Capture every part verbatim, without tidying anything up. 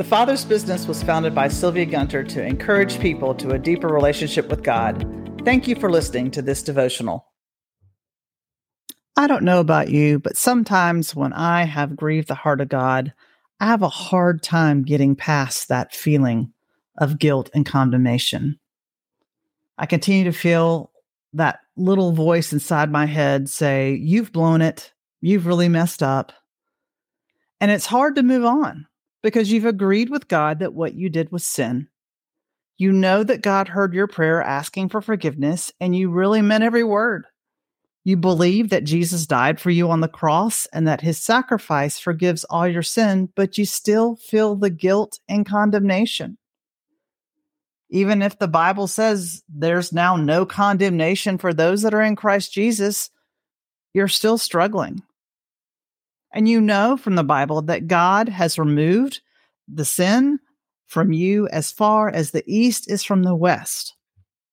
The Father's Business was founded by Sylvia Gunter to encourage people to a deeper relationship with God. Thank you for listening to this devotional. I don't know about you, but sometimes when I have grieved the heart of God, I have a hard time getting past that feeling of guilt and condemnation. I continue to feel that little voice inside my head say, "You've blown it. You've really messed up." And it's hard to move on because you've agreed with God that what you did was sin. You know that God heard your prayer asking for forgiveness, and you really meant every word. You believe that Jesus died for you on the cross and that his sacrifice forgives all your sin, but you still feel the guilt and condemnation. Even if the Bible says there's now no condemnation for those that are in Christ Jesus, you're still struggling. And you know from the Bible that God has removed the sin from you as far as the east is from the west,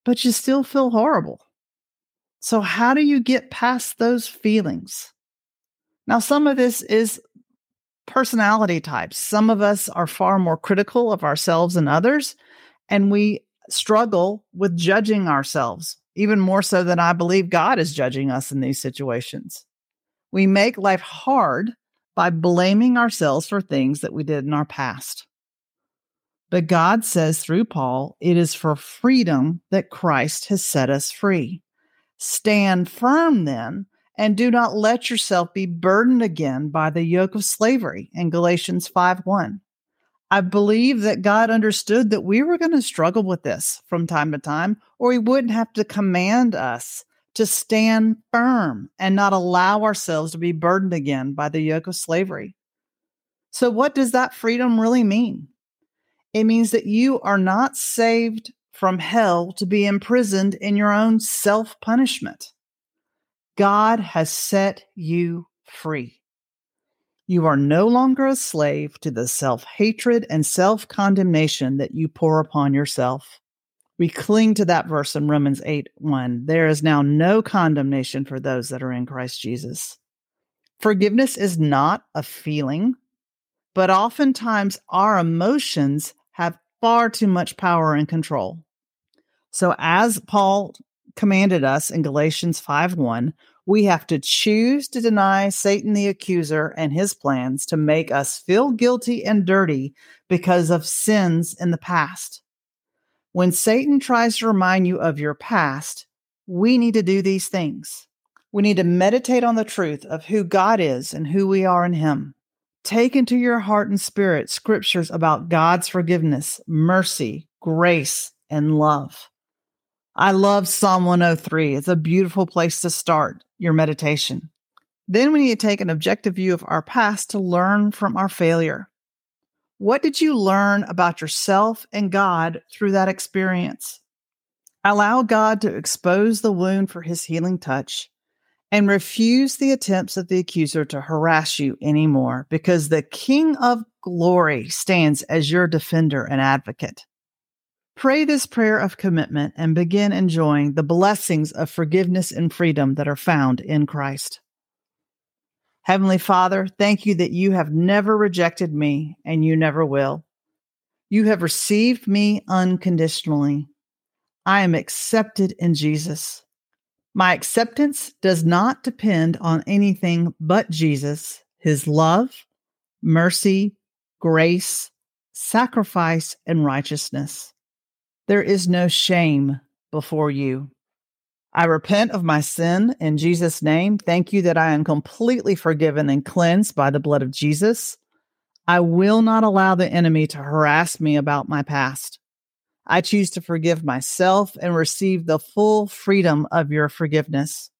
but you still feel horrible. So how do you get past those feelings? Now, some of this is personality types. Some of us are far more critical of ourselves and others, and we struggle with judging ourselves, even more so than I believe God is judging us in these situations. We make life hard by blaming ourselves for things that we did in our past. But God says through Paul, it is for freedom that Christ has set us free. Stand firm then, and do not let yourself be burdened again by the yoke of slavery in Galatians five one. I believe that God understood that we were going to struggle with this from time to time, or he wouldn't have to command us to stand firm and not allow ourselves to be burdened again by the yoke of slavery. So what does that freedom really mean? It means that you are not saved from hell to be imprisoned in your own self-punishment. God has set you free. You are no longer a slave to the self-hatred and self-condemnation that you pour upon yourself. We cling to that verse in Romans eight one. There is now no condemnation for those that are in Christ Jesus. Forgiveness is not a feeling, but oftentimes our emotions have far too much power and control. So as Paul commanded us in Galatians five one, we have to choose to deny Satan the accuser and his plans to make us feel guilty and dirty because of sins in the past. When Satan tries to remind you of your past, we need to do these things. We need to meditate on the truth of who God is and who we are in him. Take into your heart and spirit scriptures about God's forgiveness, mercy, grace, and love. I love Psalm one oh three. It's a beautiful place to start your meditation. Then we need to take an objective view of our past to learn from our failure. What did you learn about yourself and God through that experience? Allow God to expose the wound for his healing touch, and refuse the attempts of the accuser to harass you anymore, because the King of Glory stands as your defender and advocate. Pray this prayer of commitment and begin enjoying the blessings of forgiveness and freedom that are found in Christ. Heavenly Father, thank you that you have never rejected me and you never will. You have received me unconditionally. I am accepted in Jesus. My acceptance does not depend on anything but Jesus, his love, mercy, grace, sacrifice, and righteousness. There is no shame before you. I repent of my sin in Jesus' name. Thank you that I am completely forgiven and cleansed by the blood of Jesus. I will not allow the enemy to harass me about my past. I choose to forgive myself and receive the full freedom of your forgiveness.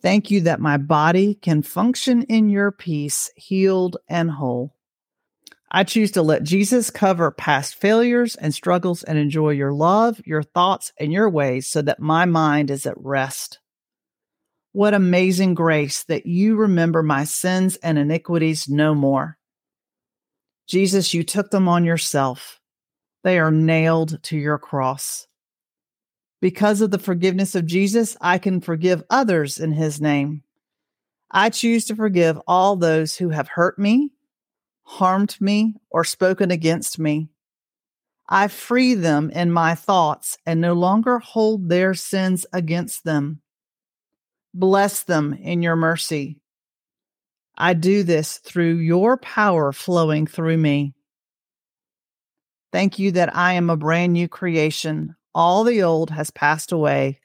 Thank you that my body can function in your peace, healed and whole. I choose to let Jesus cover past failures and struggles and enjoy your love, your thoughts, and your ways so that my mind is at rest. What amazing grace that you remember my sins and iniquities no more. Jesus, you took them on yourself. They are nailed to your cross. Because of the forgiveness of Jesus, I can forgive others in his name. I choose to forgive all those who have hurt me, harmed me, or spoken against me. I free them in my thoughts and no longer hold their sins against them. Bless them in your mercy. I do this through your power flowing through me. Thank you that I am a brand new creation. All the old has passed away,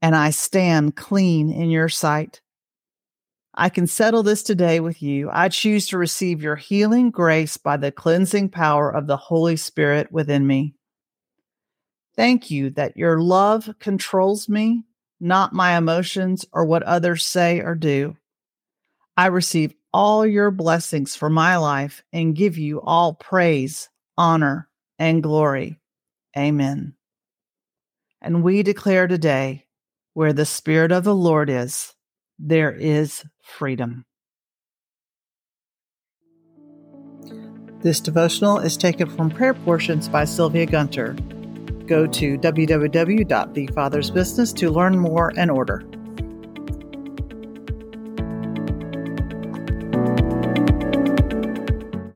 and I stand clean in your sight. I can settle this today with you. I choose to receive your healing grace by the cleansing power of the Holy Spirit within me. Thank you that your love controls me, not my emotions or what others say or do. I receive all your blessings for my life and give you all praise, honor, and glory. Amen. And we declare today, where the Spirit of the Lord is, there is freedom. This devotional is taken from Prayer Portions by Sylvia Gunter. Go to w w w dot the fathers business to learn more and order.